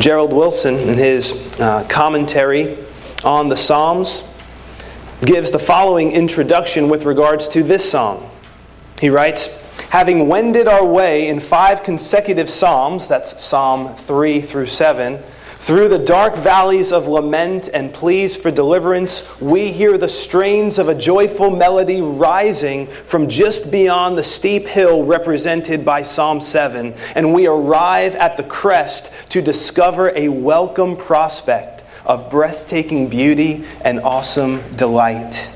Gerald Wilson, in his commentary on the Psalms, gives the following introduction with regards to this psalm. He writes, "Having wended our way in 5 consecutive psalms," that's Psalm 3 through 7, "through the dark valleys of lament and pleas for deliverance, we hear the strains of a joyful melody rising from just beyond the steep hill represented by Psalm 7, and we arrive at the crest to discover a welcome prospect of breathtaking beauty and awesome delight."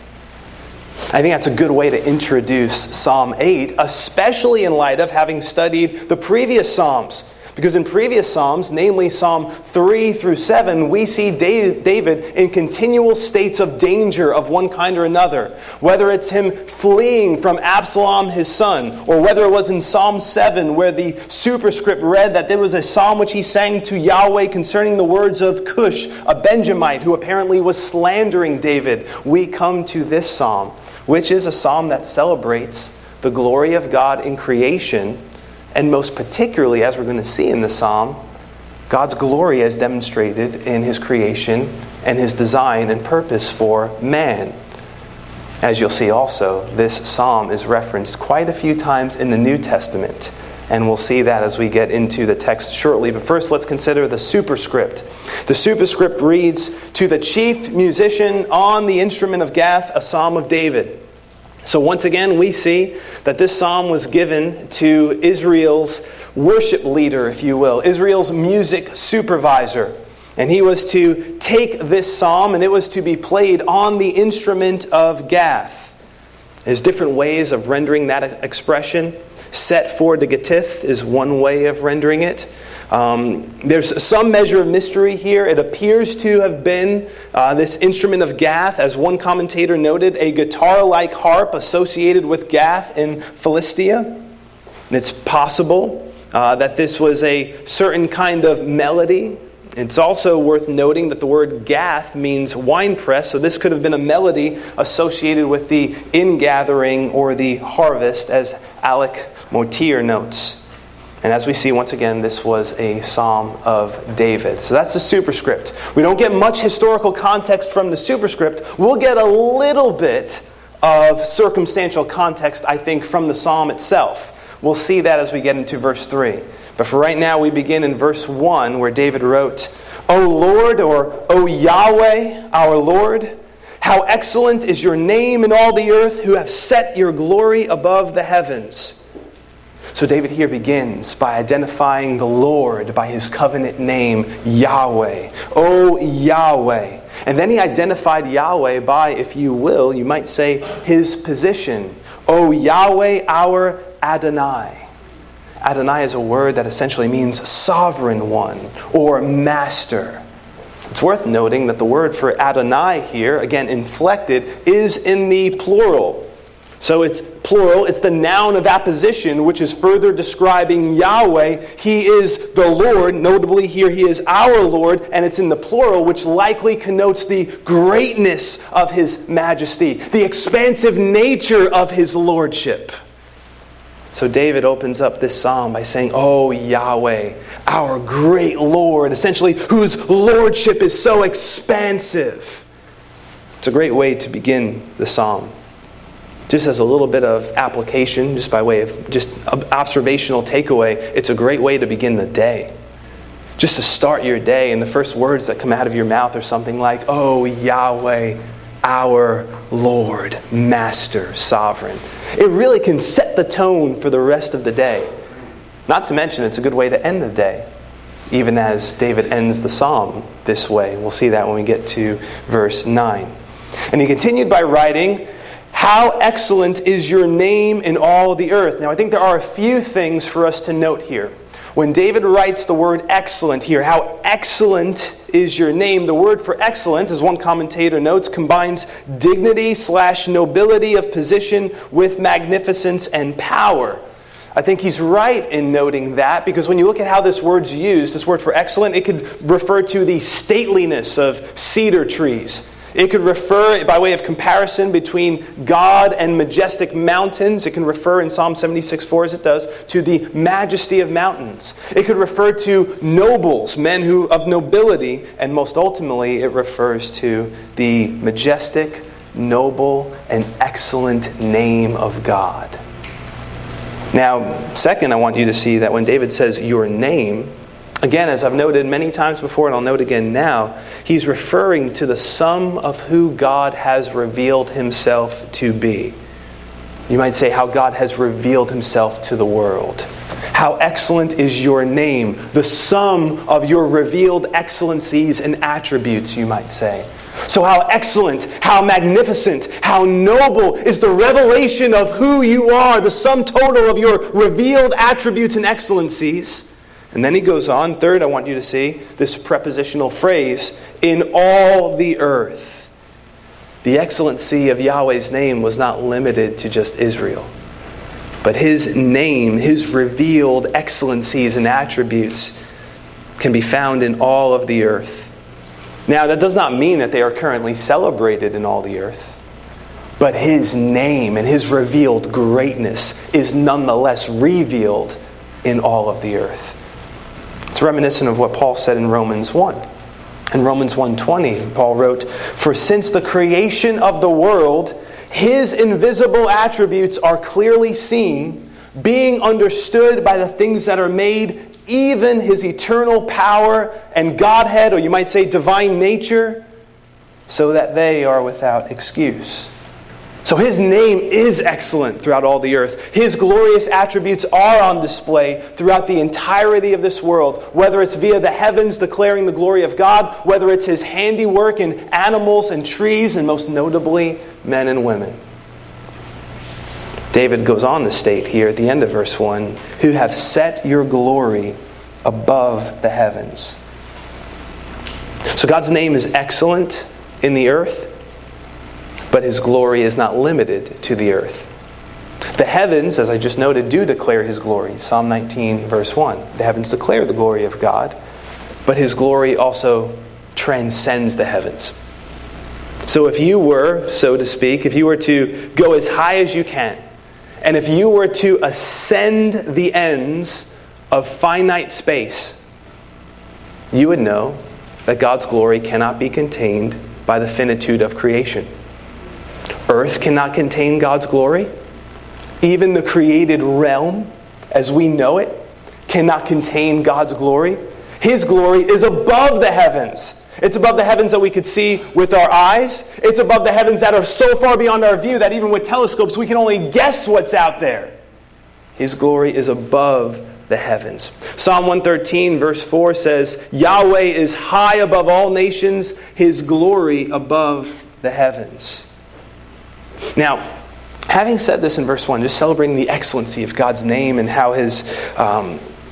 I think that's a good way to introduce Psalm 8, especially in light of having studied the previous Psalms. Because in previous Psalms, namely Psalm 3 through 7, we see David in continual states of danger of one kind or another. Whether it's him fleeing from Absalom, his son, or whether it was in Psalm 7 where the superscript read that there was a psalm which he sang to Yahweh concerning the words of Cush, a Benjamite who apparently was slandering David. We come to this psalm, which is a psalm that celebrates the glory of God in creation. And most particularly, as we're going to see in the psalm, God's glory as demonstrated in His creation and His design and purpose for man. As you'll see also, this psalm is referenced quite a few times in the New Testament. And we'll see that as we get into the text shortly. But first, let's consider the superscript. The superscript reads, "To the chief musician on the instrument of Gath, a psalm of David." So once again, we see that this psalm was given to Israel's worship leader, if you will, Israel's music supervisor. And he was to take this psalm and it was to be played on the instrument of Gath. There's different ways of rendering that expression. Set for the Gittith is one way of rendering it. There's some measure of mystery here. It appears to have been this instrument of Gath, as one commentator noted, a guitar-like harp associated with Gath in Philistia. And it's possible that this was a certain kind of melody. It's also worth noting that the word Gath means winepress, so this could have been a melody associated with the ingathering or the harvest, as Alec Motier notes. And as we see, once again, this was a psalm of David. So that's the superscript. We don't get much historical context from the superscript. We'll get a little bit of circumstantial context, I think, from the psalm itself. We'll see that as we get into verse 3. But for right now, we begin in verse 1, where David wrote, "O Lord," or "O Yahweh, our Lord, how excellent is your name in all the earth, who have set your glory above the heavens." So David here begins by identifying the Lord by His covenant name, Yahweh. O Yahweh. And then he identified Yahweh by, if you will, you might say His position. O Yahweh, our Adonai. Adonai is a word that essentially means sovereign one or master. It's worth noting that the word for Adonai here, again inflected, is in the plural. So it's plural, it's the noun of apposition, which is further describing Yahweh. He is the Lord, notably here He is our Lord, and it's in the plural, which likely connotes the greatness of His majesty, the expansive nature of His lordship. So David opens up this psalm by saying, "O Yahweh, our great Lord," essentially whose lordship is so expansive. It's a great way to begin the psalm. Just as a little bit of application, just by way of just observational takeaway, it's a great way to begin the day. Just to start your day and the first words that come out of your mouth are something like, "Oh, Yahweh, our Lord, Master, Sovereign." It really can set the tone for the rest of the day. Not to mention, it's a good way to end the day, even as David ends the psalm this way. We'll see that when we get to verse 9. And he continued by writing, "How excellent is your name in all the earth." Now, I think there are a few things for us to note here. When David writes the word excellent here, "How excellent is your name," the word for excellent, as one commentator notes, combines dignity / nobility of position with magnificence and power. I think he's right in noting that, because when you look at how this word's used, this word for excellent, it could refer to the stateliness of cedar trees. It could refer, by way of comparison, between God and majestic mountains. It can refer in Psalm 76:4, as it does, to the majesty of mountains. It could refer to nobles, men who of nobility. And most ultimately, it refers to the majestic, noble, and excellent name of God. Now, second, I want you to see that when David says, your name, again, as I've noted many times before, and I'll note again now, he's referring to the sum of who God has revealed himself to be. You might say how God has revealed himself to the world. How excellent is your name, the sum of your revealed excellencies and attributes, you might say. So how excellent, how magnificent, how noble is the revelation of who you are, the sum total of your revealed attributes and excellencies. And then he goes on. Third, I want you to see this prepositional phrase, in all the earth. The excellency of Yahweh's name was not limited to just Israel. But his name, his revealed excellencies and attributes can be found in all of the earth. Now, that does not mean that they are currently celebrated in all the earth. But his name and his revealed greatness is nonetheless revealed in all of the earth. It's reminiscent of what Paul said in Romans 1. In Romans 1:20, Paul wrote, "For since the creation of the world, his invisible attributes are clearly seen, being understood by the things that are made, even his eternal power and Godhead," or you might say divine nature, "so that they are without excuse." So his name is excellent throughout all the earth. His glorious attributes are on display throughout the entirety of this world, whether it's via the heavens declaring the glory of God, whether it's his handiwork in animals and trees, and most notably, men and women. David goes on to state here at the end of verse 1, "who have set your glory above the heavens." So God's name is excellent in the earth, but his glory is not limited to the earth. The heavens, as I just noted, do declare his glory. Psalm 19, verse 1. The heavens declare the glory of God, but his glory also transcends the heavens. So if you were, so to speak, if you were to go as high as you can, and if you were to ascend the ends of finite space, you would know that God's glory cannot be contained by the finitude of creation. Earth cannot contain God's glory. Even the created realm, as we know it, cannot contain God's glory. His glory is above the heavens. It's above the heavens that we could see with our eyes. It's above the heavens that are so far beyond our view that even with telescopes we can only guess what's out there. His glory is above the heavens. Psalm 113 verse 4 says, "Yahweh is high above all nations, his glory above the heavens." Now, having said this in verse 1, just celebrating the excellency of God's name and how his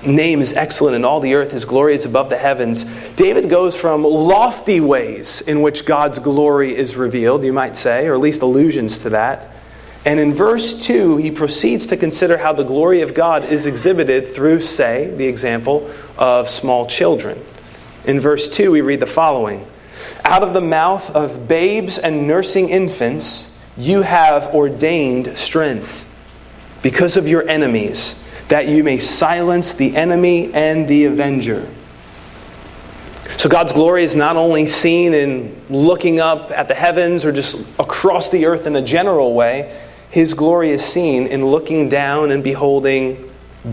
name is excellent in all the earth, his glory is above the heavens, David goes from lofty ways in which God's glory is revealed, you might say, or at least allusions to that. And in verse 2, he proceeds to consider how the glory of God is exhibited through, say, the example of small children. In verse 2, we read the following, "Out of the mouth of babes and nursing infants, you have ordained strength because of your enemies, that you may silence the enemy and the avenger." So God's glory is not only seen in looking up at the heavens or just across the earth in a general way. His glory is seen in looking down and beholding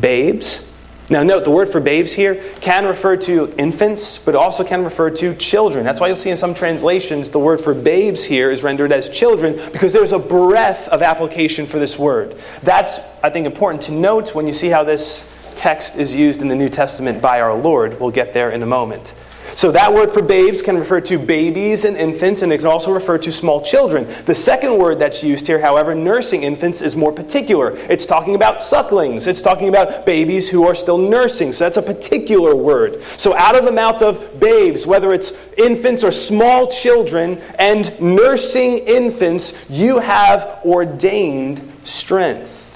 babes. Now note, the word for babes here can refer to infants, but also can refer to children. That's why you'll see in some translations the word for babes here is rendered as children, because there's a breadth of application for this word. That's, I think, important to note when you see how this text is used in the New Testament by our Lord. We'll get there in a moment. So that word for babes can refer to babies and infants, and it can also refer to small children. The second word that's used here, however, nursing infants, is more particular. It's talking about sucklings. It's talking about babies who are still nursing. So that's a particular word. So out of the mouth of babes, whether it's infants or small children, and nursing infants, you have ordained strength.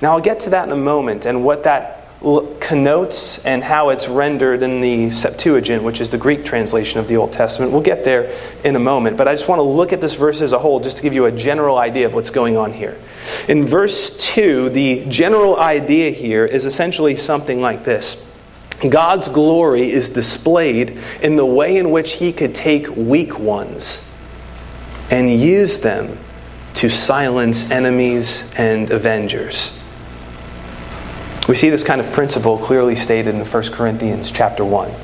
Now I'll get to that in a moment, and what that connotes and how it's rendered in the Septuagint, which is the Greek translation of the Old Testament. We'll get there in a moment, but I just want to look at this verse as a whole just to give you a general idea of what's going on here. In verse 2, the general idea here is essentially something like this. God's glory is displayed in the way in which He could take weak ones and use them to silence enemies and avengers. We see this kind of principle clearly stated in 1 Corinthians chapter 1. In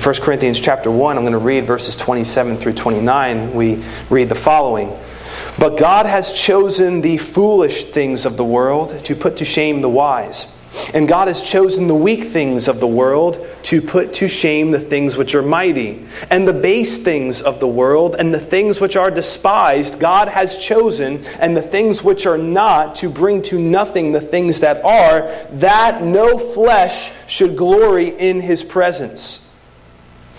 1 Corinthians chapter 1, I'm going to read verses 27 through 29. We read the following. But God has chosen the foolish things of the world to put to shame the wise. And God has chosen the weak things of the world to put to shame the things which are mighty. And the base things of the world and the things which are despised, God has chosen, and the things which are not, to bring to nothing the things that are, that no flesh should glory in His presence.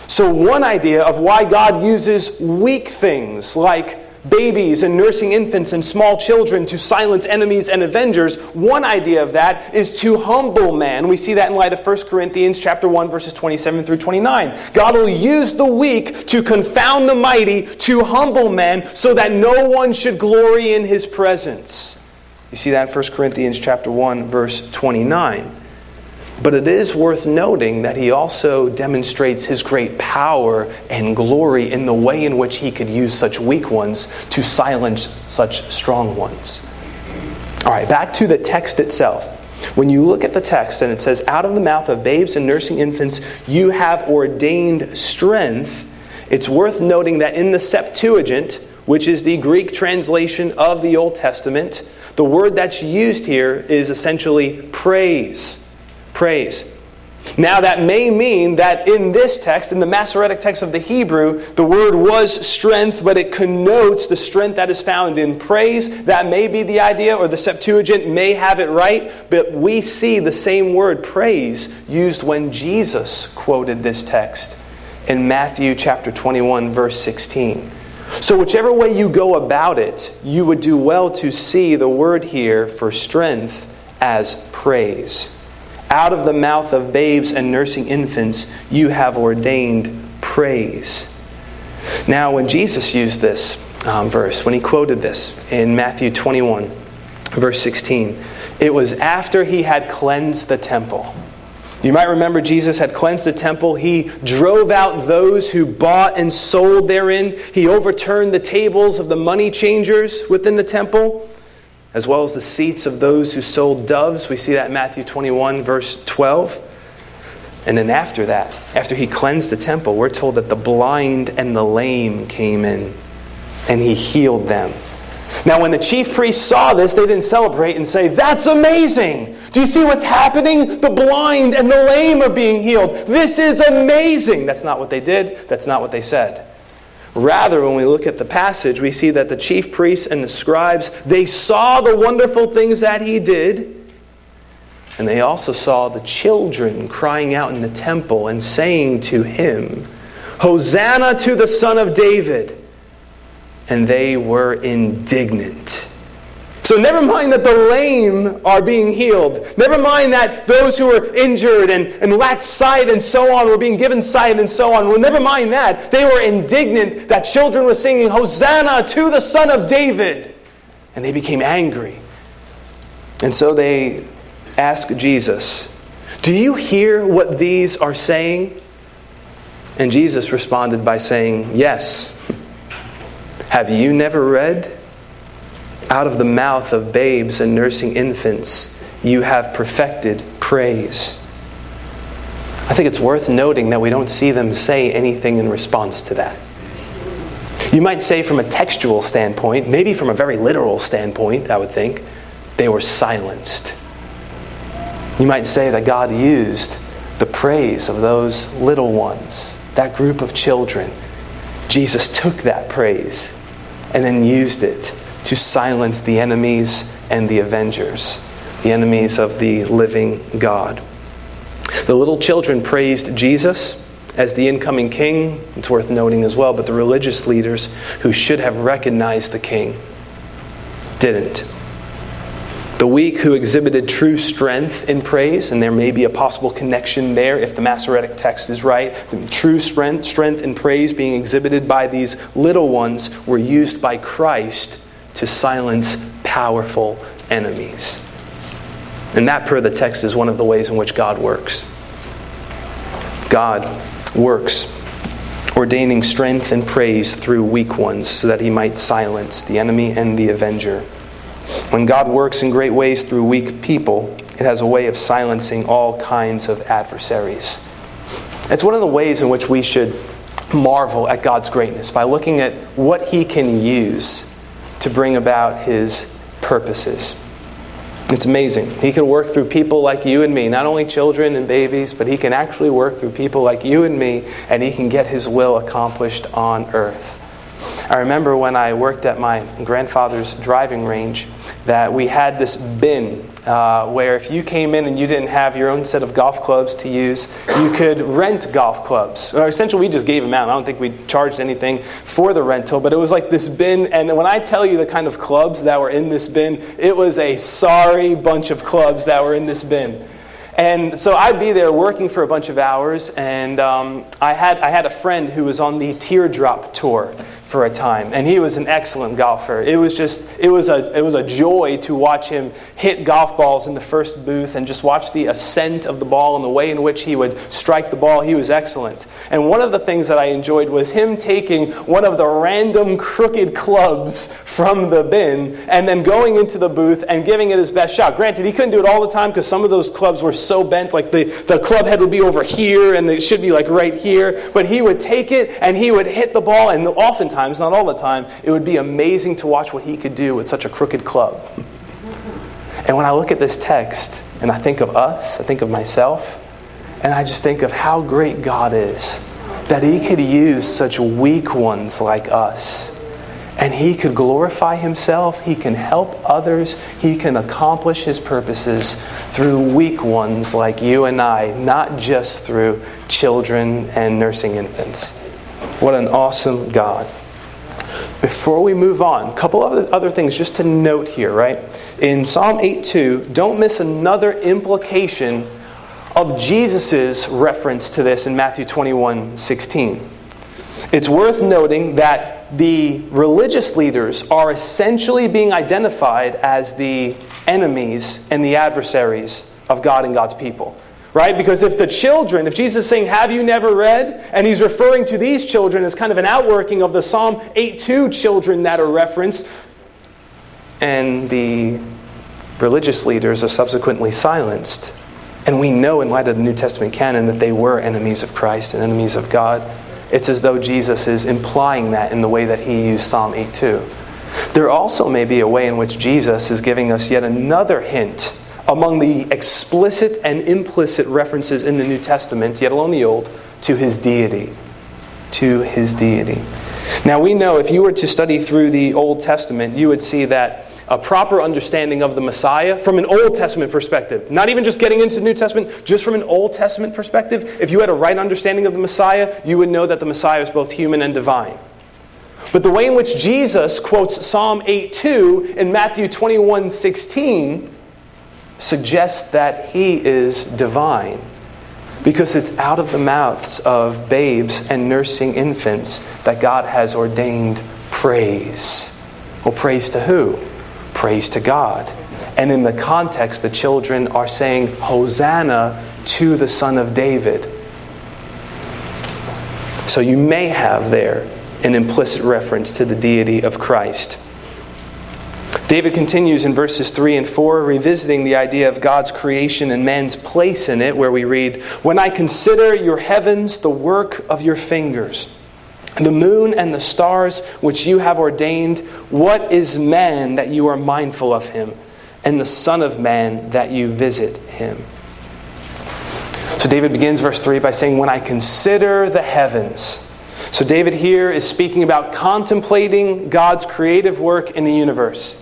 So one idea of why God uses weak things like babies and nursing infants and small children to silence enemies and avengers, one idea of that is to humble man. We see that in light of 1 Corinthians chapter 1, verses 27 through 29. God will use the weak to confound the mighty, to humble man, so that no one should glory in His presence. You see that in 1 Corinthians chapter 1, verse 29. But it is worth noting that He also demonstrates His great power and glory in the way in which He could use such weak ones to silence such strong ones. All right, back to the text itself. When you look at the text and it says, out of the mouth of babes and nursing infants, you have ordained strength. It's worth noting that in the Septuagint, which is the Greek translation of the Old Testament, the word that's used here is essentially praise. Praise. Now that may mean that in this text, in the Masoretic text of the Hebrew, the word was strength, but it connotes the strength that is found in praise. That may be the idea, or the Septuagint may have it right, but we see the same word praise used when Jesus quoted this text in Matthew chapter 21, verse 16. So whichever way you go about it, you would do well to see the word here for strength as praise. Out of the mouth of babes and nursing infants, you have ordained praise. Now, when Jesus used this verse, when He quoted this in Matthew 21, verse 16, it was after He had cleansed the temple. You might remember Jesus had cleansed the temple. He drove out those who bought and sold therein. He overturned the tables of the money changers within the temple, as well as the seats of those who sold doves. We see that in Matthew 21, verse 12. And then after that, after He cleansed the temple, we're told that the blind and the lame came in, and He healed them. Now, when the chief priests saw this, they didn't celebrate and say, "That's amazing! Do you see what's happening? The blind and the lame are being healed. This is amazing!" That's not what they did. That's not what they said. Rather, when we look at the passage, we see that the chief priests and the scribes, they saw the wonderful things that He did. And they also saw the children crying out in the temple and saying to Him, "Hosanna to the Son of David." And they were indignant. So never mind that the lame are being healed. Never mind that those who were injured and lacked sight and so on were being given sight and so on. Well, never mind that. They were indignant that children were singing, "Hosanna to the Son of David." And they became angry. And so they ask Jesus, "Do you hear what these are saying?" And Jesus responded by saying, "Yes. Have you never read? Out of the mouth of babes and nursing infants, you have perfected praise." I think it's worth noting that we don't see them say anything in response to that. You might say from a textual standpoint, maybe from a very literal standpoint, I would think, they were silenced. You might say that God used the praise of those little ones, that group of children. Jesus took that praise and then used it to silence the enemies and the avengers, the enemies of the living God. The little children praised Jesus as the incoming king. It's worth noting as well, but the religious leaders who should have recognized the king didn't. The weak who exhibited true strength in praise, and there may be a possible connection there if the Masoretic text is right. The true strength in praise being exhibited by these little ones were used by Christ to silence powerful enemies. And that, per the text, is one of the ways in which God works. God works, ordaining strength and praise through weak ones so that He might silence the enemy and the avenger. When God works in great ways through weak people, it has a way of silencing all kinds of adversaries. It's one of the ways in which we should marvel at God's greatness, by looking at what He can use to bring about His purposes. It's amazing. He can work through people like you and me, not only children and babies, but He can actually work through people like you and me, and He can get His will accomplished on earth. I remember when I worked at my grandfather's driving range that we had this bin where if you came in and you didn't have your own set of golf clubs to use, you could rent golf clubs. Or essentially, we just gave them out. I don't think we charged anything for the rental, but it was like this bin. And when I tell you the kind of clubs that were in this bin, it was a sorry bunch of clubs that were in this bin. And so I'd be there working for a bunch of hours, and I had a friend who was on the teardrop tour for a time, and he was an excellent golfer. It was a joy to watch him hit golf balls in the first booth and just watch the ascent of the ball and the way in which he would strike the ball. He was excellent. And one of the things that I enjoyed was him taking one of the random crooked clubs from the bin and then going into the booth and giving it his best shot. Granted, he couldn't do it all the time because some of those clubs were so bent, like the club head would be over here and it should be like right here. But he would take it and he would hit the ball, and oftentimes, not all the time, it would be amazing to watch what he could do with such a crooked club. And when I look at this text, and I think of us, I think of myself, and I just think of how great God is, that He could use such weak ones like us. And He could glorify Himself, He can help others, He can accomplish His purposes through weak ones like you and I, not just through children and nursing infants. What an awesome God. Before we move on, a couple of other things just to note here, right? In Psalm 8:2, don't miss another implication of Jesus' reference to this in Matthew 21:16. It's worth noting that the religious leaders are essentially being identified as the enemies and the adversaries of God and God's people. Right? Because if Jesus is saying, have you never read? And He's referring to these children as kind of an outworking of the Psalm 8:2 children that are referenced. And the religious leaders are subsequently silenced. And we know in light of the New Testament canon that they were enemies of Christ and enemies of God. It's as though Jesus is implying that in the way that He used Psalm 8:2. There also may be a way in which Jesus is giving us yet another hint among the explicit and implicit references in the New Testament, yet alone the Old, to His deity. To His deity. Now we know if you were to study through the Old Testament, you would see that a proper understanding of the Messiah from an Old Testament perspective, not even just getting into the New Testament, just from an Old Testament perspective, if you had a right understanding of the Messiah, you would know that the Messiah is both human and divine. But the way in which Jesus quotes Psalm 8:2 in Matthew 21:16 suggests that He is divine, because it's out of the mouths of babes and nursing infants that God has ordained praise. Well, praise to who? Praise to God. And in the context, the children are saying, Hosanna to the Son of David. So you may have there an implicit reference to the deity of Christ. David continues in verses 3 and 4, revisiting the idea of God's creation and man's place in it, where we read, "When I consider your heavens, the work of your fingers, the moon and the stars which you have ordained, what is man that you are mindful of him, and the son of man that you visit him?" So David begins verse 3 by saying, "When I consider the heavens." So David here is speaking about contemplating God's creative work in the universe.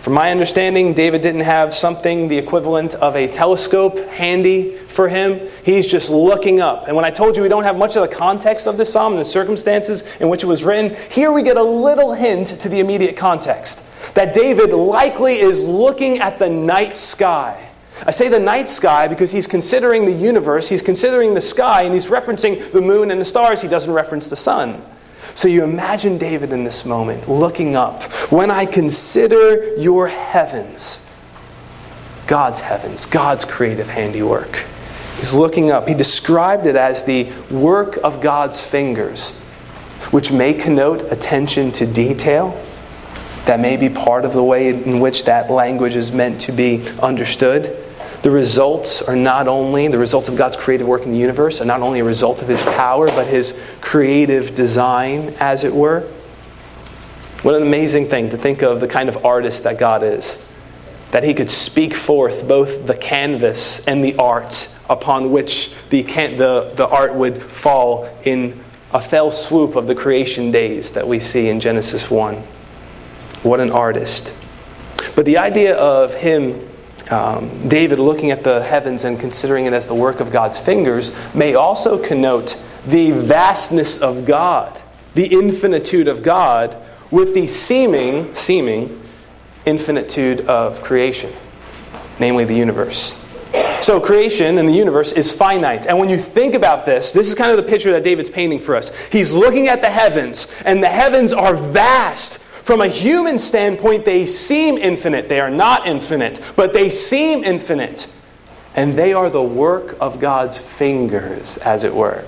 From my understanding, David didn't have something the equivalent of a telescope handy for him. He's just looking up. And when I told you we don't have much of the context of this psalm and the circumstances in which it was written, here we get a little hint to the immediate context. that David likely is looking at the night sky. I say the night sky because he's considering the universe, he's considering the sky, and he's referencing the moon and the stars. He doesn't reference the sun. So you imagine David in this moment looking up. When I consider your heavens, God's heavens, God's creative handiwork. He's looking up. He described it as the work of God's fingers, which may connote attention to detail. That may be part of the way in which that language is meant to be understood. The results are not only, the results of God's creative work in the universe are not only a result of His power, but His creative design, as it were. What an amazing thing to think of the kind of artist that God is. That He could speak forth both the canvas and the art upon which the art would fall in a fell swoop of the creation days that we see in Genesis 1. What an artist. But the idea of him, David, looking at the heavens and considering it as the work of God's fingers may also connote the vastness of God, the infinitude of God, with the seeming infinitude of creation, namely the universe. So creation and the universe is finite. And when you think about this, this is kind of the picture that David's painting for us. He's looking at the heavens, and the heavens are vast. From a human standpoint, they seem infinite. They are not infinite, but they seem infinite. And they are the work of God's fingers, as it were.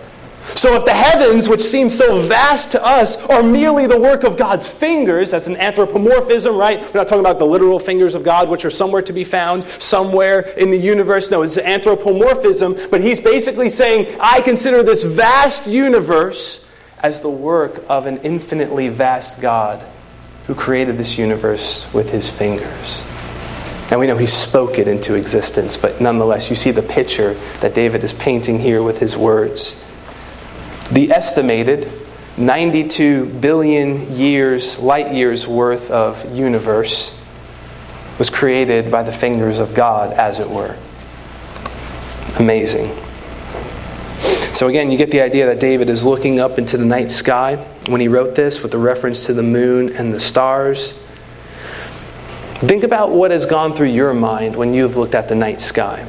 So if the heavens, which seem so vast to us, are merely the work of God's fingers, that's an anthropomorphism, right? We're not talking about the literal fingers of God, which are somewhere to be found, somewhere in the universe. No, it's an anthropomorphism, but he's basically saying, I consider this vast universe as the work of an infinitely vast God who created this universe with His fingers. And we know He spoke it into existence, but nonetheless, you see the picture that David is painting here with his words. The estimated 92 billion light years worth of universe was created by the fingers of God, as it were. Amazing. So again, you get the idea that David is looking up into the night sky when he wrote this with the reference to the moon and the stars. Think about what has gone through your mind when you've looked at the night sky.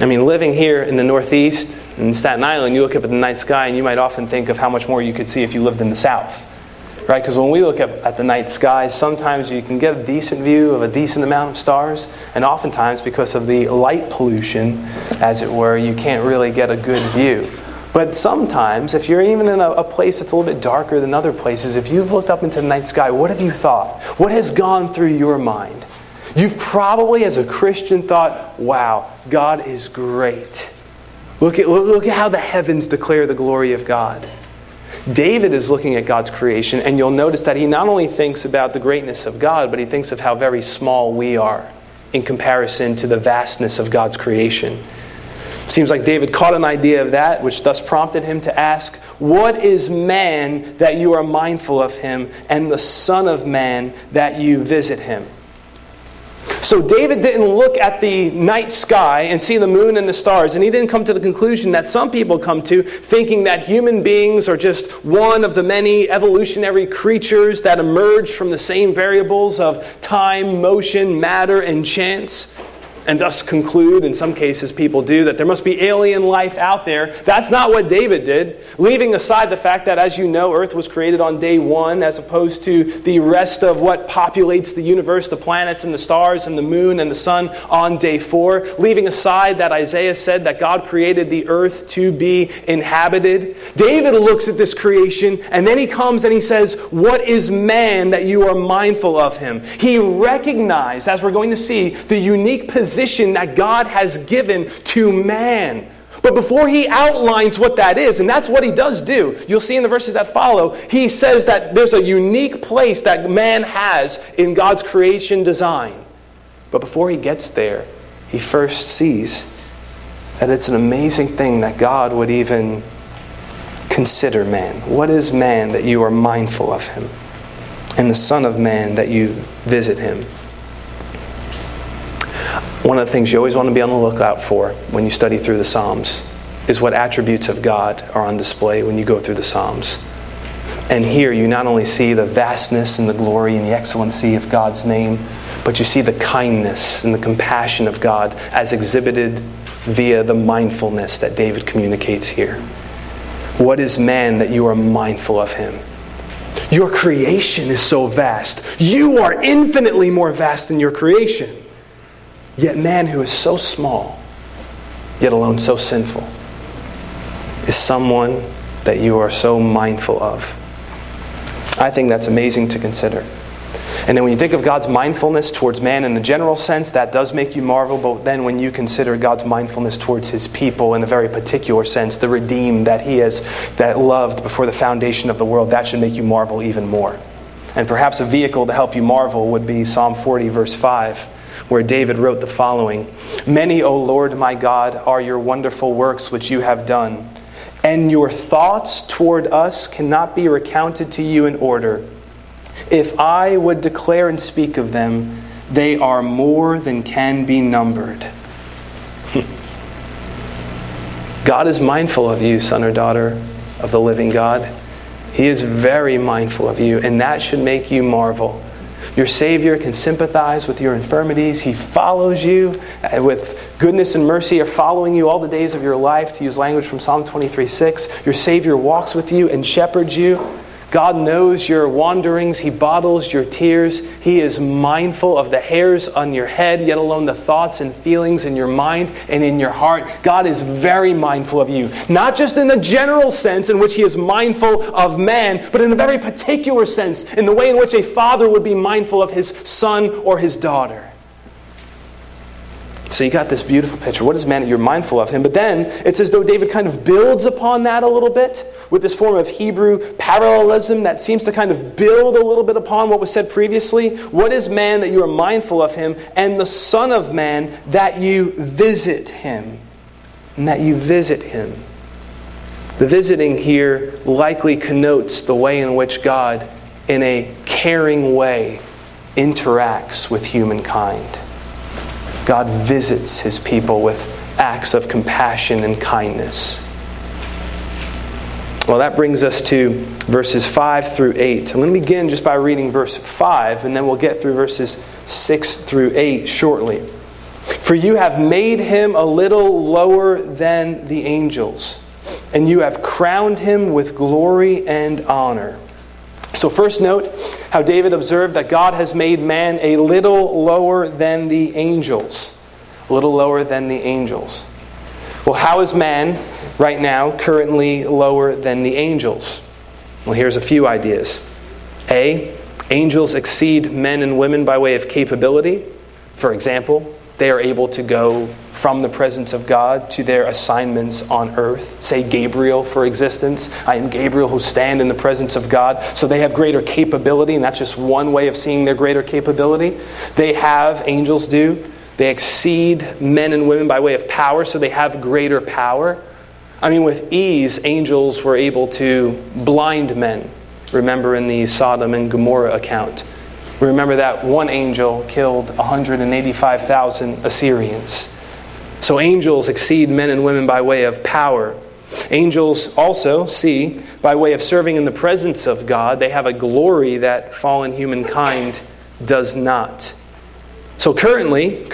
I mean, living here in the Northeast, in Staten Island, you look up at the night sky and you might often think of how much more you could see if you lived in the South. Right? Because when we look up at the night sky, sometimes you can get a decent view of a decent amount of stars. And oftentimes, because of the light pollution, as it were, you can't really get a good view. But sometimes, if you're even in a place that's a little bit darker than other places, if you've looked up into the night sky, what have you thought? What has gone through your mind? You've probably, as a Christian, thought, wow, God is great. Look at how the heavens declare the glory of God. David is looking at God's creation, and you'll notice that he not only thinks about the greatness of God, but he thinks of how very small we are in comparison to the vastness of God's creation. Seems like David caught an idea of that, which thus prompted him to ask, "What is man that you are mindful of him, and the Son of Man that you visit him?" So David didn't look at the night sky and see the moon and the stars, and he didn't come to the conclusion that some people come to, thinking that human beings are just one of the many evolutionary creatures that emerge from the same variables of time, motion, matter, and chance, and thus conclude, in some cases people do, that there must be alien life out there. That's not what David did, leaving aside the fact that, as you know, Earth was created on day one as opposed to the rest of what populates the universe, the planets and the stars and the moon and the sun on day four. Leaving aside that Isaiah said that God created the earth to be inhabited. David looks at this creation and then he comes and he says, "What is man that you are mindful of him?" He recognized, as we're going to see, the unique position that God has given to man. But before he outlines what that is, and that's what he does do, you'll see in the verses that follow, he says that there's a unique place that man has in God's creation design. But before he gets there, he first sees that it's an amazing thing that God would even consider man. What is man that you are mindful of him? And the Son of Man that you visit him. One of the things you always want to be on the lookout for when you study through the Psalms is what attributes of God are on display when you go through the Psalms. And here you not only see the vastness and the glory and the excellency of God's name, but you see the kindness and the compassion of God as exhibited via the mindfulness that David communicates here. What is man that you are mindful of him? Your creation is so vast. You are infinitely more vast than your creation. Yet man, who is so small, yet alone so sinful, is someone that you are so mindful of. I think that's amazing to consider. And then when you think of God's mindfulness towards man in a general sense, that does make you marvel. But then when you consider God's mindfulness towards His people in a very particular sense, the redeemed that He has, that loved before the foundation of the world, that should make you marvel even more. And perhaps a vehicle to help you marvel would be Psalm 40, verse 5, where David wrote the following: "Many, O Lord my God, are your wonderful works which you have done, and your thoughts toward us cannot be recounted to you in order. If I would declare and speak of them, they are more than can be numbered." God is mindful of you, son or daughter of the living God. He is very mindful of you, and that should make you marvel. Your Savior can sympathize with your infirmities. He follows you with goodness and mercy are following you all the days of your life, to use language from Psalm 23:6. Your Savior walks with you and shepherds you. God knows your wanderings. He bottles your tears. He is mindful of the hairs on your head, yet alone the thoughts and feelings in your mind and in your heart. God is very mindful of you. Not just in the general sense in which He is mindful of man, but in a very particular sense, in the way in which a father would be mindful of his son or his daughter. So you got this beautiful picture. What is man that you're mindful of him? But then it's as though David kind of builds upon that a little bit with this form of Hebrew parallelism that seems to kind of build a little bit upon what was said previously. What is man that you are mindful of him, and the Son of Man that you visit him? And that you visit him. The visiting here likely connotes the way in which God, in a caring way, interacts with humankind. God visits His people with acts of compassion and kindness. Well, that brings us to verses 5 through 8. I'm going to begin just by reading verse 5, and then we'll get through verses 6 through 8 shortly. "For you have made Him a little lower than the angels, and you have crowned Him with glory and honor." So first, note how David observed that God has made man a little lower than the angels. A little lower than the angels. Well, how is man right now currently lower than the angels? Well, here's a few ideas. A, angels exceed men and women by way of capability. For example, they are able to go from the presence of God to their assignments on earth. Say Gabriel for existence. I am Gabriel who stand in the presence of God. So they have greater capability, and that's just one way of seeing their greater capability. They exceed men and women by way of power, so they have greater power. I mean, with ease, angels were able to blind men. Remember in the Sodom and Gomorrah account. We remember that one angel killed 185,000 Assyrians. So angels exceed men and women by way of power. Angels also, see, by way of serving in the presence of God, they have a glory that fallen humankind does not. So currently,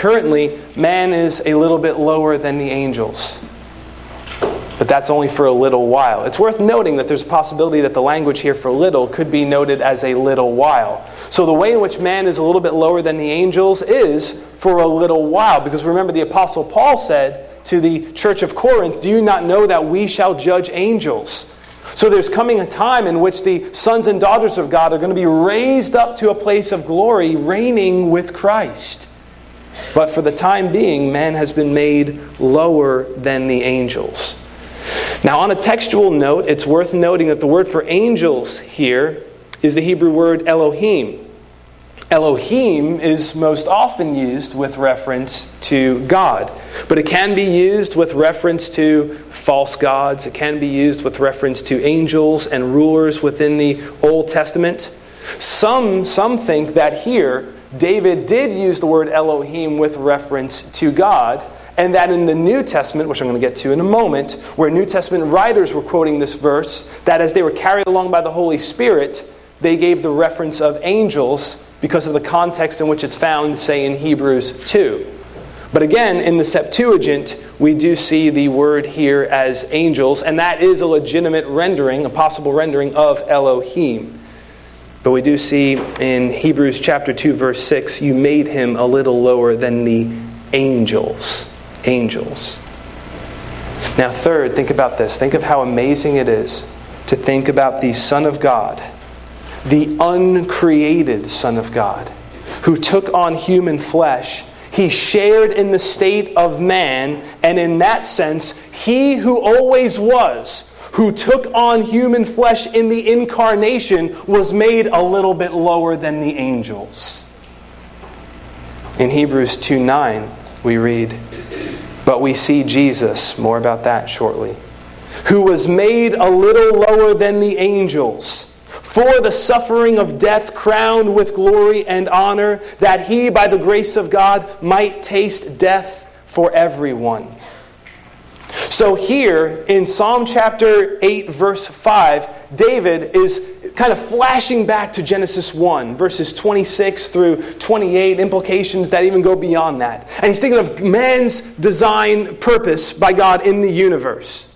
man is a little bit lower than the angels. But that's only for a little while. It's worth noting that there's a possibility that the language here for little could be noted as a little while. So the way in which man is a little bit lower than the angels is for a little while. Because remember, the Apostle Paul said to the church of Corinth, "Do you not know that we shall judge angels?" So there's coming a time in which the sons and daughters of God are going to be raised up to a place of glory, reigning with Christ. But for the time being, man has been made lower than the angels. Now, on a textual note, it's worth noting that the word for angels here is the Hebrew word Elohim. Elohim is most often used with reference to God, but it can be used with reference to false gods. It can be used with reference to angels and rulers within the Old Testament. Some think that here, David did use the word Elohim with reference to God, And that in the New Testament, which I'm going to get to in a moment, where New Testament writers were quoting this verse, that as they were carried along by the Holy Spirit, they gave the reference of angels because of the context in which it's found, say, in Hebrews 2. But again, in the Septuagint, we do see the word here as angels, and that is a legitimate rendering, a possible rendering of Elohim. But we do see in Hebrews chapter 2, verse 6, you made him a little lower than the angels. Angels. Now third, think about this. Think of how amazing it is to think about the Son of God, the uncreated Son of God, who took on human flesh. He shared in the state of man, and in that sense, he who always was, who took on human flesh in the Incarnation, was made a little bit lower than the angels. In Hebrews 2:9, we read, but we see Jesus, more about that shortly, who was made a little lower than the angels, for the suffering of death, crowned with glory and honor, that he, by the grace of God, might taste death for everyone. So here, in Psalm chapter 8, verse 5, David is kind of flashing back to Genesis 1, verses 26 through 28, implications that even go beyond that. And he's thinking of man's design purpose by God in the universe.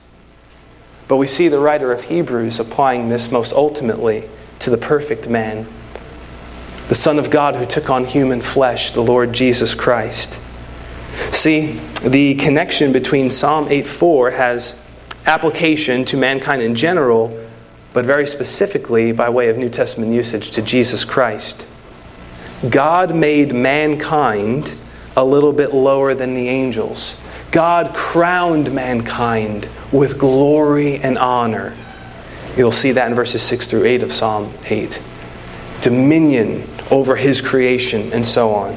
But we see the writer of Hebrews applying this most ultimately to the perfect man, the Son of God who took on human flesh, the Lord Jesus Christ. See, the connection between Psalm 8:4 has application to mankind in general, but very specifically by way of New Testament usage to Jesus Christ. God made mankind a little bit lower than the angels. God crowned mankind with glory and honor. You'll see that in verses 6 through 8 of Psalm 8. Dominion over his creation and so on.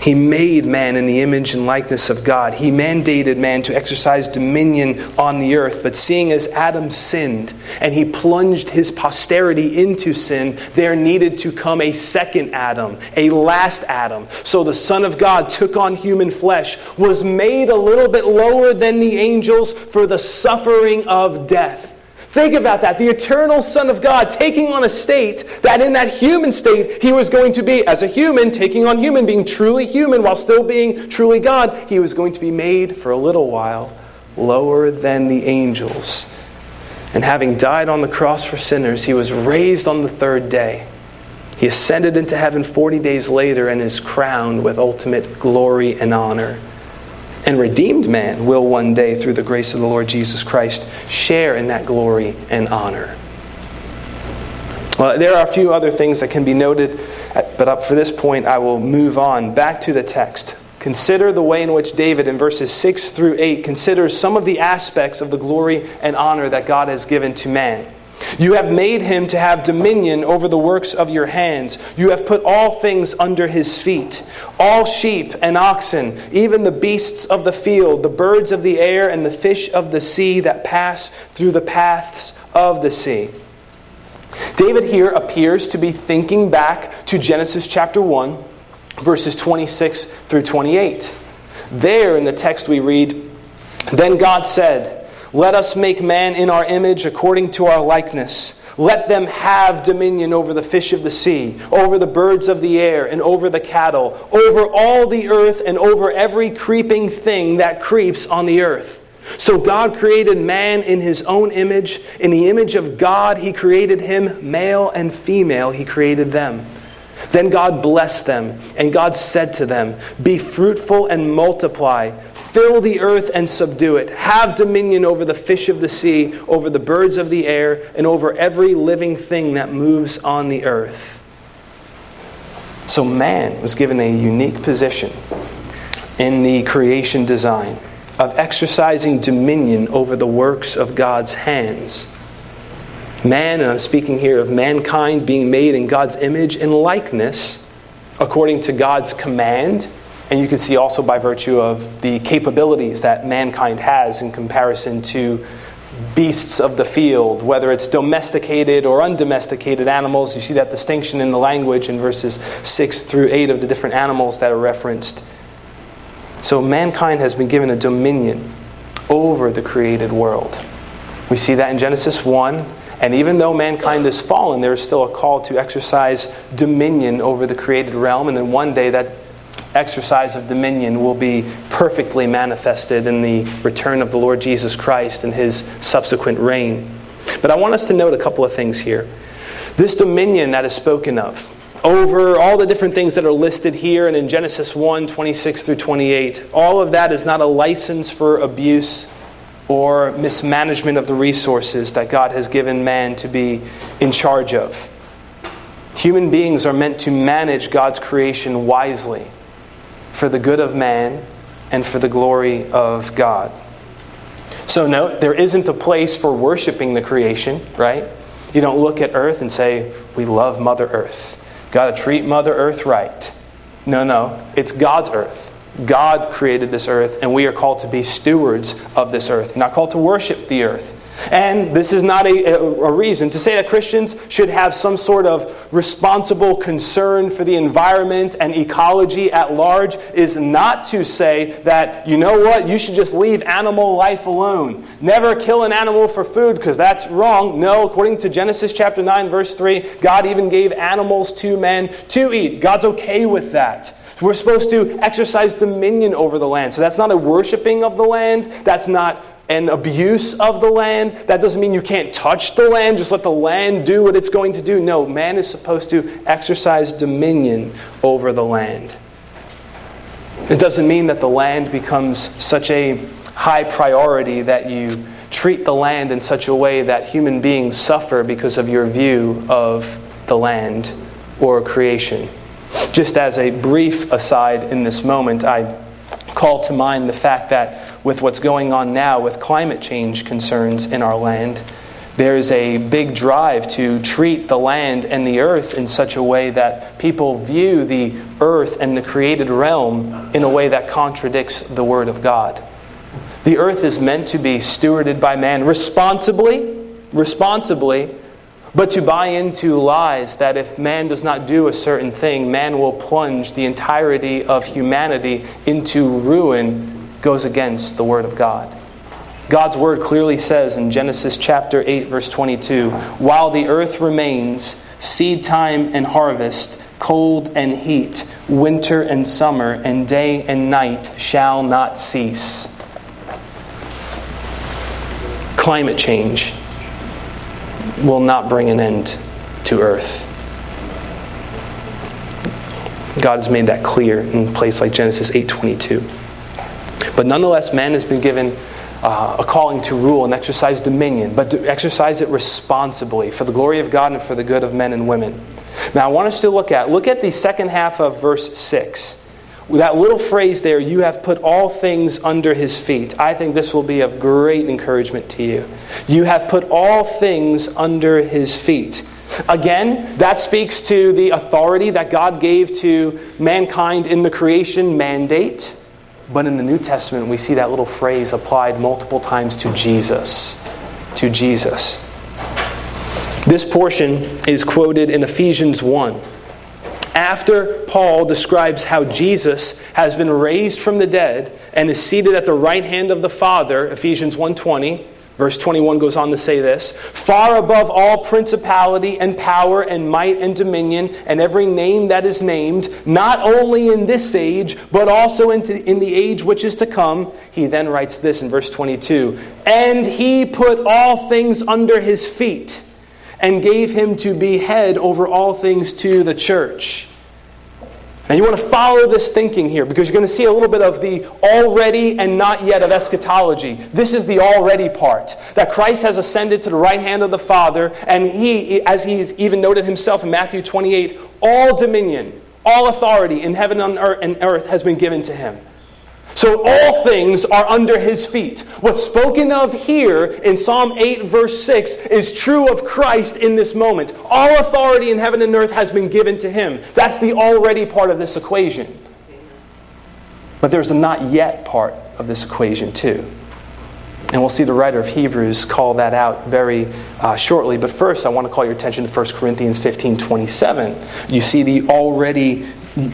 He made man in the image and likeness of God. He mandated man to exercise dominion on the earth. But seeing as Adam sinned and he plunged his posterity into sin, there needed to come a second Adam, a last Adam. So the Son of God took on human flesh, was made a little bit lower than the angels for the suffering of death. Think about that. The eternal Son of God taking on a state that in that human state he was going to be, as a human, taking on human, being truly human while still being truly God. He was going to be made for a little while lower than the angels. And having died on the cross for sinners, he was raised on the third day. He ascended into heaven 40 days later and is crowned with ultimate glory and honor. And redeemed man will one day, through the grace of the Lord Jesus Christ, share in that glory and honor. Well, there are a few other things that can be noted, but up for this point, I will move on back to the text. Consider the way in which David, in verses 6 through 8, considers some of the aspects of the glory and honor that God has given to man. You have made him to have dominion over the works of your hands. You have put all things under his feet, all sheep and oxen, even the beasts of the field, the birds of the air, and the fish of the sea that pass through the paths of the sea. David here appears to be thinking back to Genesis chapter 1, verses 26 through 28. There in the text we read, then God said, let us make man in our image according to our likeness. Let them have dominion over the fish of the sea, over the birds of the air, and over the cattle, over all the earth, and over every creeping thing that creeps on the earth. So God created man in his own image. In the image of God, he created him, male and female, he created them. Then God blessed them, and God said to them, be fruitful and multiply. Fill the earth and subdue it. Have dominion over the fish of the sea, over the birds of the air, and over every living thing that moves on the earth. So man was given a unique position in the creation design of exercising dominion over the works of God's hands. Man, and I'm speaking here of mankind being made in God's image and likeness according to God's command. And you can see also by virtue of the capabilities that mankind has in comparison to beasts of the field, whether it's domesticated or undomesticated animals. You see that distinction in the language in verses 6 through 8 of the different animals that are referenced. So mankind has been given a dominion over the created world. We see that in Genesis 1. And even though mankind is fallen, there is still a call to exercise dominion over the created realm. And then one day that exercise of dominion will be perfectly manifested in the return of the Lord Jesus Christ and His subsequent reign. But I want us to note a couple of things here. This dominion that is spoken of over all the different things that are listed here and in Genesis 1, 26 through 28, all of that is not a license for abuse or mismanagement of the resources that God has given man to be in charge of. Human beings are meant to manage God's creation wisely for the good of man and for the glory of God. So note, there isn't a place for worshiping the creation, right? You don't look at Earth and say, we love Mother Earth. Got to treat Mother Earth right. No. It's God's earth. God created this earth, and we are called to be stewards of this earth. We're not called to worship the earth. And this is not a reason to say that Christians should have some sort of responsible concern for the environment and ecology at large is not to say that, you know what, you should just leave animal life alone. Never kill an animal for food because that's wrong. No, according to Genesis chapter 9, verse 3, God even gave animals to men to eat. God's okay with that. We're supposed to exercise dominion over the land. So that's not a worshiping of the land. That's not an abuse of the land. That doesn't mean you can't touch the land. Just let the land do what it's going to do. No, man is supposed to exercise dominion over the land. It doesn't mean that the land becomes such a high priority that you treat the land in such a way that human beings suffer because of your view of the land or creation. Just as a brief aside in this moment, I call to mind the fact that with what's going on now with climate change concerns in our land, there is a big drive to treat the land and the earth in such a way that people view the earth and the created realm in a way that contradicts the Word of God. The earth is meant to be stewarded by man responsibly, but to buy into lies that if man does not do a certain thing, man will plunge the entirety of humanity into ruin goes against the Word of God. God's Word clearly says in Genesis chapter 8, verse 22, while the earth remains, seed time and harvest, cold and heat, winter and summer, and day and night shall not cease. Climate change will not bring an end to earth. God has made that clear in a place like Genesis 8:22. But nonetheless, man has been given a calling to rule and exercise dominion, but to exercise it responsibly for the glory of God and for the good of men and women. Now I want us to look at the second half of verse 6. That little phrase there, you have put all things under His feet. I think this will be of great encouragement to you. You have put all things under His feet. Again, that speaks to the authority that God gave to mankind in the creation mandate. But in the New Testament, we see that little phrase applied multiple times to Jesus. To Jesus. This portion is quoted in Ephesians 1. After Paul describes how Jesus has been raised from the dead and is seated at the right hand of the Father, Ephesians 1:20, verse 21 goes on to say this, far above all principality and power and might and dominion and every name that is named, not only in this age, but also in the age which is to come. He then writes this in verse 22, and He put all things under His feet and gave Him to be head over all things to the church. Now you want to follow this thinking here because you're going to see a little bit of the already and not yet of eschatology. This is the already part. That Christ has ascended to the right hand of the Father and He, as He's even noted Himself in Matthew 28, all dominion, all authority in heaven and earth has been given to Him. So all things are under His feet. What's spoken of here in Psalm 8 verse 6 is true of Christ in this moment. All authority in heaven and earth has been given to Him. That's the already part of this equation. But there's a not yet part of this equation too. And we'll see the writer of Hebrews call that out very shortly. But first I want to call your attention to 1 Corinthians 15:27. You see the already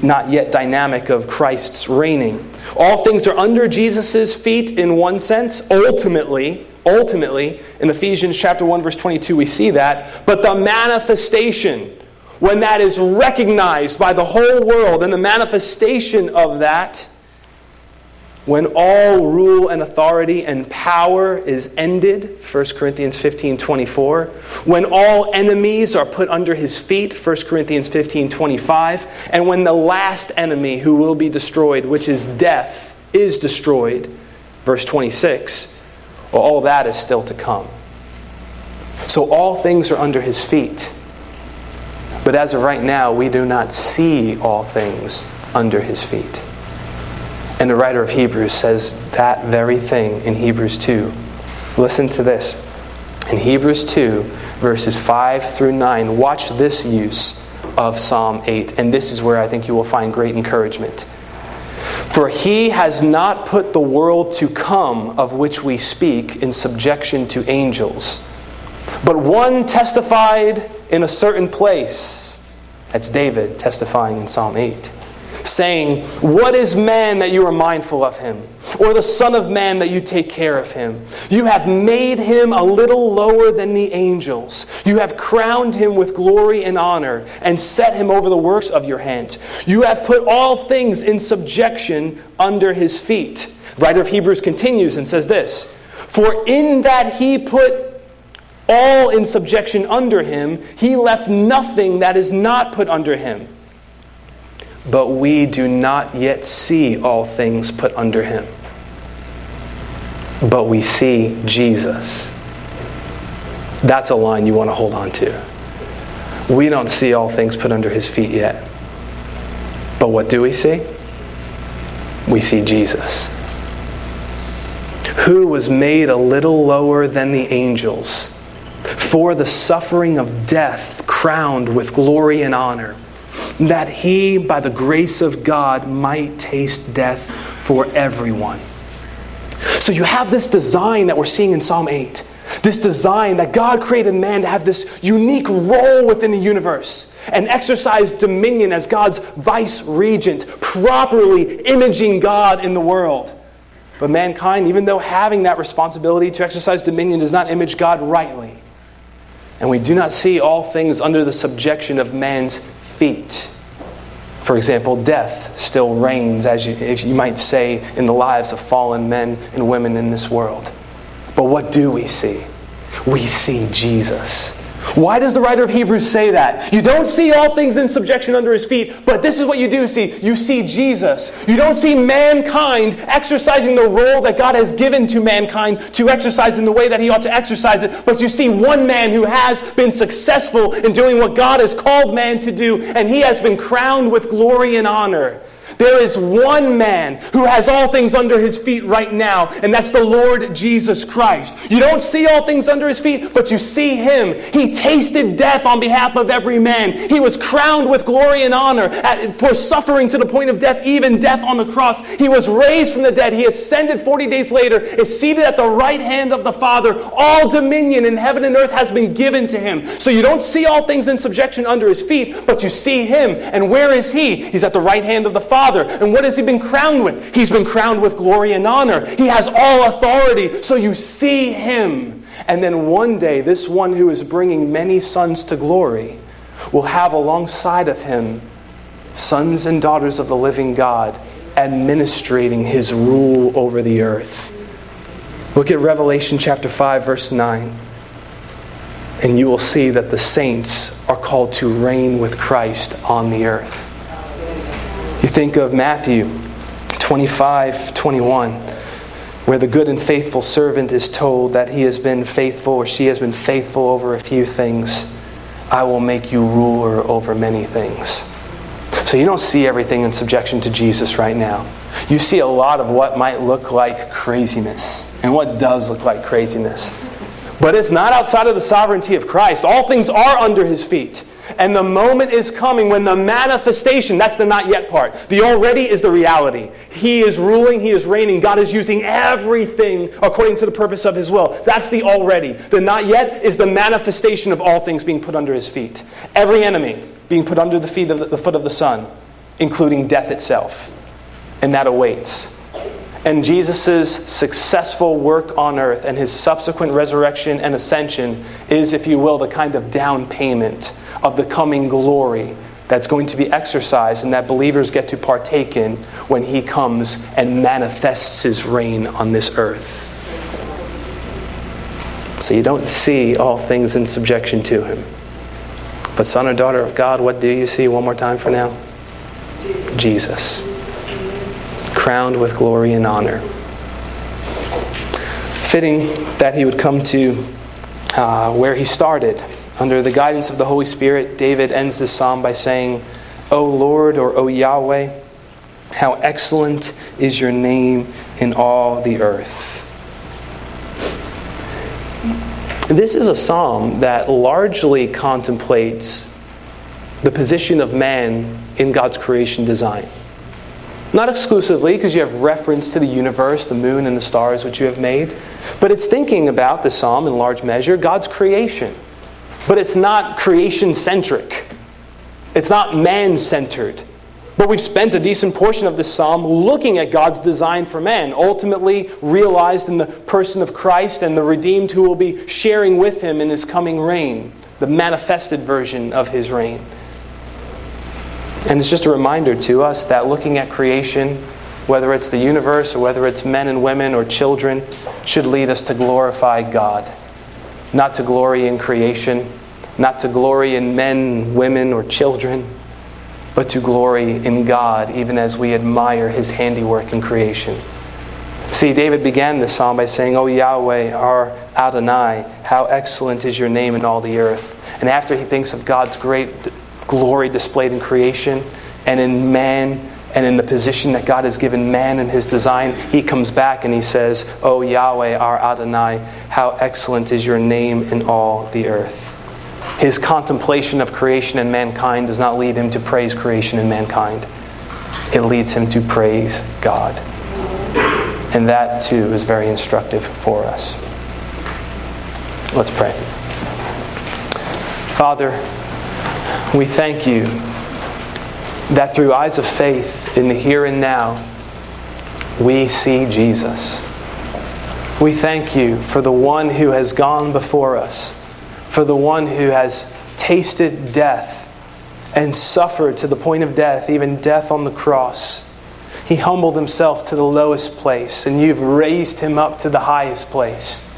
not yet dynamic of Christ's reigning. All things are under Jesus' feet in one sense. Ultimately, in Ephesians chapter 1, verse 22, we see that. But the manifestation, when that is recognized by the whole world, and the manifestation of that, when all rule and authority and power is ended, 1 Corinthians 15:24. When all enemies are put under his feet, 1 Corinthians 15:25. And when the last enemy who will be destroyed, which is death, is destroyed, verse 26, well, all that is still to come. So all things are under his feet. But as of right now, we do not see all things under his feet. And the writer of Hebrews says that very thing in Hebrews 2. Listen to this. In Hebrews 2, verses 5 through 9, watch this use of Psalm 8. And this is where I think you will find great encouragement. For he has not put the world to come of which we speak in subjection to angels, but one testified in a certain place. That's David testifying in Psalm 8. Saying, what is man that you are mindful of him? Or the son of man that you take care of him? You have made him a little lower than the angels. You have crowned him with glory and honor and set him over the works of your hands. You have put all things in subjection under his feet. The writer of Hebrews continues and says this, for in that he put all in subjection under him, he left nothing that is not put under him. But we do not yet see all things put under him. But we see Jesus. That's a line you want to hold on to. We don't see all things put under his feet yet. But what do we see? We see Jesus. Who was made a little lower than the angels, for the suffering of death, crowned with glory and honor, that he, by the grace of God, might taste death for everyone. So you have this design that we're seeing in Psalm 8. This design that God created man to have this unique role within the universe and exercise dominion as God's vice-regent, properly imaging God in the world. But mankind, even though having that responsibility to exercise dominion, does not image God rightly. And we do not see all things under the subjection of man's feet. For example, death still reigns, as you might say, in the lives of fallen men and women in this world. But what do we see? We see Jesus. Why does the writer of Hebrews say that? You don't see all things in subjection under his feet, but this is what you do see. You see Jesus. You don't see mankind exercising the role that God has given to mankind to exercise in the way that he ought to exercise it, but you see one man who has been successful in doing what God has called man to do, and he has been crowned with glory and honor. There is one man who has all things under his feet right now, and that's the Lord Jesus Christ. You don't see all things under his feet, but you see him. He tasted death on behalf of every man. He was crowned with glory and honor for suffering to the point of death, even death on the cross. He was raised from the dead. He ascended 40 days later, is seated at the right hand of the Father. All dominion in heaven and earth has been given to him. So you don't see all things in subjection under his feet, but you see him. And where is he? He's at the right hand of the Father. And what has he been crowned with? He's been crowned with glory and honor. He has all authority. So you see him. And then one day, this one who is bringing many sons to glory will have alongside of him sons and daughters of the living God administrating his rule over the earth. Look at Revelation chapter 5, verse 9. And you will see that the saints are called to reign with Christ on the earth. You think of Matthew 25:21, where the good and faithful servant is told that he has been faithful or she has been faithful over a few things. I will make you ruler over many things. So you don't see everything in subjection to Jesus right now. You see a lot of what might look like craziness and what does look like craziness. But it's not outside of the sovereignty of Christ. All things are under his feet. And the moment is coming when the manifestation, that's the not yet part. The already is the reality. He is ruling, he is reigning. God is using everything according to the purpose of his will. That's the already. The not yet is the manifestation of all things being put under his feet. Every enemy being put under the foot of the Son, including death itself. And that awaits. and Jesus' successful work on earth and his subsequent resurrection and ascension is, if you will, the kind of down payment of the coming glory that's going to be exercised and that believers get to partake in when he comes and manifests his reign on this earth. So you don't see all things in subjection to him. But son or daughter of God, what do you see one more time for now? Jesus. Crowned with glory and honor. Fitting that he would come to where he started. Under the guidance of the Holy Spirit, David ends this psalm by saying, O Lord, or O Yahweh, how excellent is your name in all the earth. This is a psalm that largely contemplates the position of man in God's creation design. Not exclusively, because you have reference to the universe, the moon and the stars which you have made. But it's thinking about, the psalm in large measure, God's creation. But it's not creation-centric. It's not man-centered. But we've spent a decent portion of this psalm looking at God's design for man, ultimately realized in the person of Christ and the redeemed who will be sharing with him in his coming reign, the manifested version of his reign. And it's just a reminder to us that looking at creation, whether it's the universe or whether it's men and women or children, should lead us to glorify God. Not to glory in creation, not to glory in men, women, or children, but to glory in God, even as we admire his handiwork in creation. See, David began this psalm by saying, O Yahweh, our Adonai, how excellent is your name in all the earth. And after he thinks of God's great glory displayed in creation and in man and in the position that God has given man in his design, he comes back and he says, O Yahweh, our Adonai, how excellent is your name in all the earth. His contemplation of creation and mankind does not lead him to praise creation and mankind. It leads him to praise God. And that too is very instructive for us. Let's pray. Father, we thank you that through eyes of faith in the here and now, we see Jesus. We thank you for the one who has gone before us, for the one who has tasted death and suffered to the point of death, even death on the cross. He humbled himself to the lowest place, and you've raised him up to the highest place.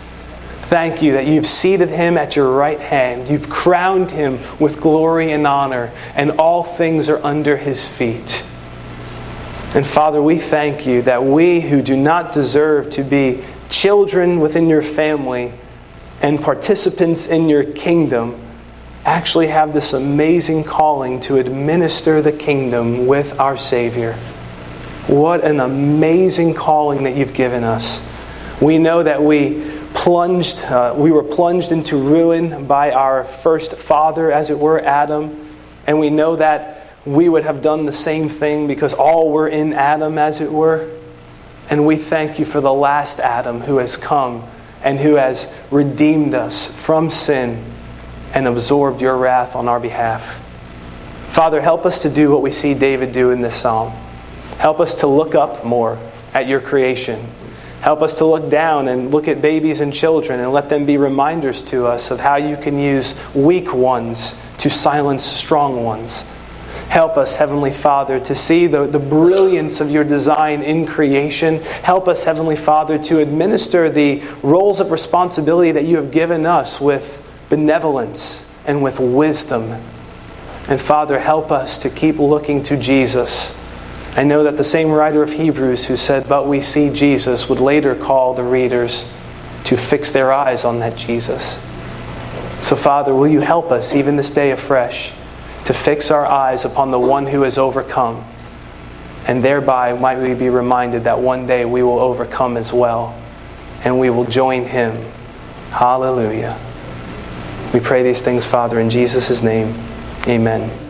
Thank you that you've seated him at your right hand. You've crowned him with glory and honor, and all things are under his feet. And Father, we thank you that we who do not deserve to be children within your family and participants in your kingdom actually have this amazing calling to administer the kingdom with our Savior. What an amazing calling that you've given us. We know that we were plunged into ruin by our first father, as it were, Adam. And we know that we would have done the same thing because all were in Adam, as it were. And we thank you for the last Adam who has come and who has redeemed us from sin and absorbed your wrath on our behalf. Father, help us to do what we see David do in this psalm. Help us to look up more at your creation. Help us to look down and look at babies and children and let them be reminders to us of how you can use weak ones to silence strong ones. Help us, Heavenly Father, to see the brilliance of your design in creation. Help us, Heavenly Father, to administer the roles of responsibility that you have given us with benevolence and with wisdom. And Father, help us to keep looking to Jesus. I know that the same writer of Hebrews who said, but we see Jesus, would later call the readers to fix their eyes on that Jesus. So Father, will you help us even this day afresh to fix our eyes upon the one who has overcome, and thereby might we be reminded that one day we will overcome as well, and we will join him. Hallelujah. We pray these things, Father, in Jesus' name. Amen.